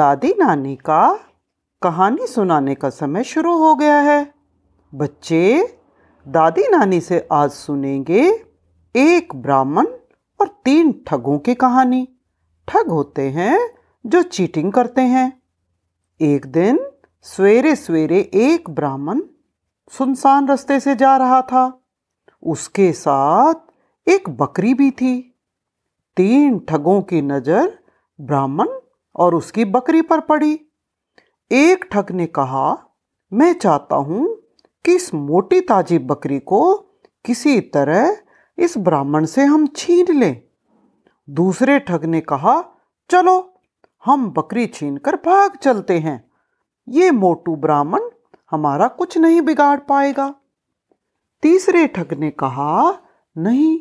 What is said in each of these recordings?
दादी नानी का कहानी सुनाने का समय शुरू हो गया है। बच्चे दादी नानी से आज सुनेंगे एक ब्राह्मण और 3 ठगों की कहानी। ठग होते हैं जो चीटिंग करते हैं। एक दिन सवेरे सवेरे एक ब्राह्मण सुनसान रास्ते से जा रहा था। उसके साथ एक बकरी भी थी। 3 ठगों की नज़र ब्राह्मण और उसकी बकरी पर पड़ी। एक ठग ने कहा, मैं चाहता हूँ कि इस मोटी ताजी बकरी को किसी तरह इस ब्राह्मण से हम छीन लें। दूसरे ठग ने कहा, चलो हम बकरी छीनकर भाग चलते हैं। ये मोटू ब्राह्मण हमारा कुछ नहीं बिगाड़ पाएगा। तीसरे ठग ने कहा, नहीं,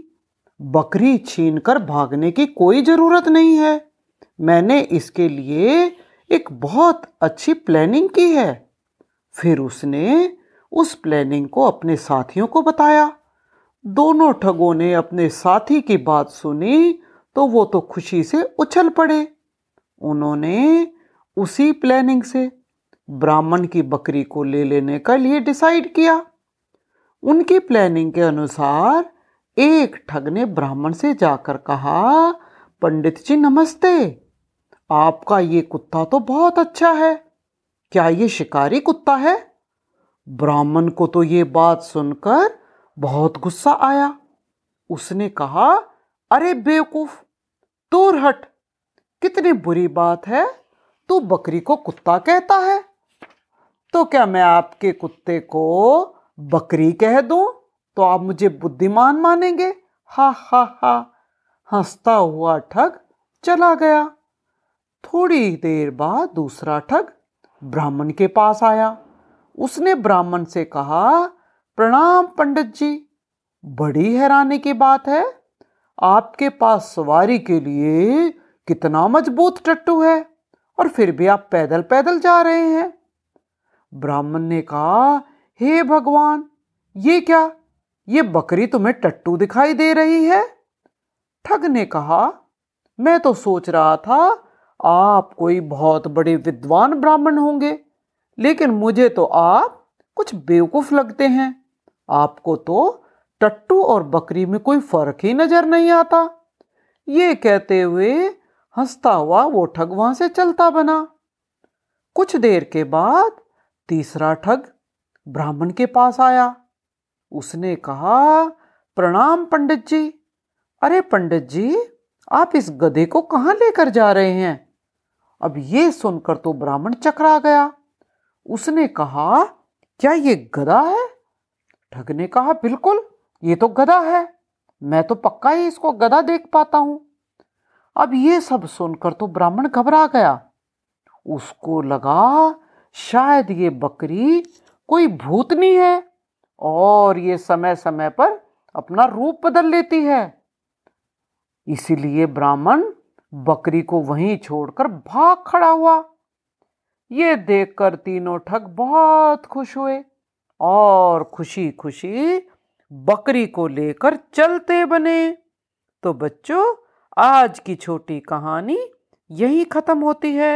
बकरी छीनकर भागने की कोई ज़रूरत नहीं है। मैंने इसके लिए एक बहुत अच्छी प्लानिंग की है। फिर उसने उस प्लानिंग को अपने साथियों को बताया। दोनों ठगों ने अपने साथी की बात सुनी तो वो तो खुशी से उछल पड़े। उन्होंने उसी प्लानिंग से ब्राह्मण की बकरी को ले लेने का लिए डिसाइड किया। उनकी प्लानिंग के अनुसार एक ठग ने ब्राह्मण से जाकर कहा, पंडित जी नमस्ते, आपका ये कुत्ता तो बहुत अच्छा है। क्या ये शिकारी कुत्ता है? ब्राह्मण को तो ये बात सुनकर बहुत गुस्सा आया। उसने कहा, अरे बेवकूफ, दूर हट, कितनी बुरी बात है, तू बकरी को कुत्ता कहता है। तो क्या मैं आपके कुत्ते को बकरी कह दूं तो आप मुझे बुद्धिमान मानेंगे? हा हा हा। हंसता हुआ ठग चला गया। थोड़ी देर बाद दूसरा ठग ब्राह्मण के पास आया। उसने ब्राह्मण से कहा, प्रणाम पंडित जी, बड़ी हैरानी की बात है, आपके पास सवारी के लिए कितना मजबूत टट्टू है और फिर भी आप पैदल पैदल जा रहे हैं। ब्राह्मण ने कहा, हे भगवान, ये क्या, ये बकरी तुम्हें टट्टू दिखाई दे रही है? ठग ने कहा, मैं तो सोच रहा था आप कोई बहुत बड़े विद्वान ब्राह्मण होंगे, लेकिन मुझे तो आप कुछ बेवकूफ़ लगते हैं। आपको तो टट्टू और बकरी में कोई फर्क ही नज़र नहीं आता। ये कहते हुए हंसता हुआ वो ठग वहाँ से चलता बना। कुछ देर के बाद तीसरा ठग ब्राह्मण के पास आया। उसने कहा, प्रणाम पंडित जी, अरे पंडित जी, आप इस गधे को कहाँ लेकर जा रहे हैं? अब ये सुनकर तो ब्राह्मण चकरा गया। उसने कहा, क्या ये गधा है? ठग ने कहा, बिल्कुल, ये तो गधा है, मैं तो पक्का ही इसको गधा देख पाता हूँ। अब ये सब सुनकर तो ब्राह्मण घबरा गया। उसको लगा शायद ये बकरी कोई भूतनी है और ये समय समय पर अपना रूप बदल लेती है। इसीलिए ब्राह्मण बकरी को वहीं छोड़कर भाग खड़ा हुआ। ये देखकर तीनों ठग बहुत खुश हुए और खुशी खुशी बकरी को लेकर चलते बने। तो बच्चों, आज की छोटी कहानी यहीं खत्म होती है।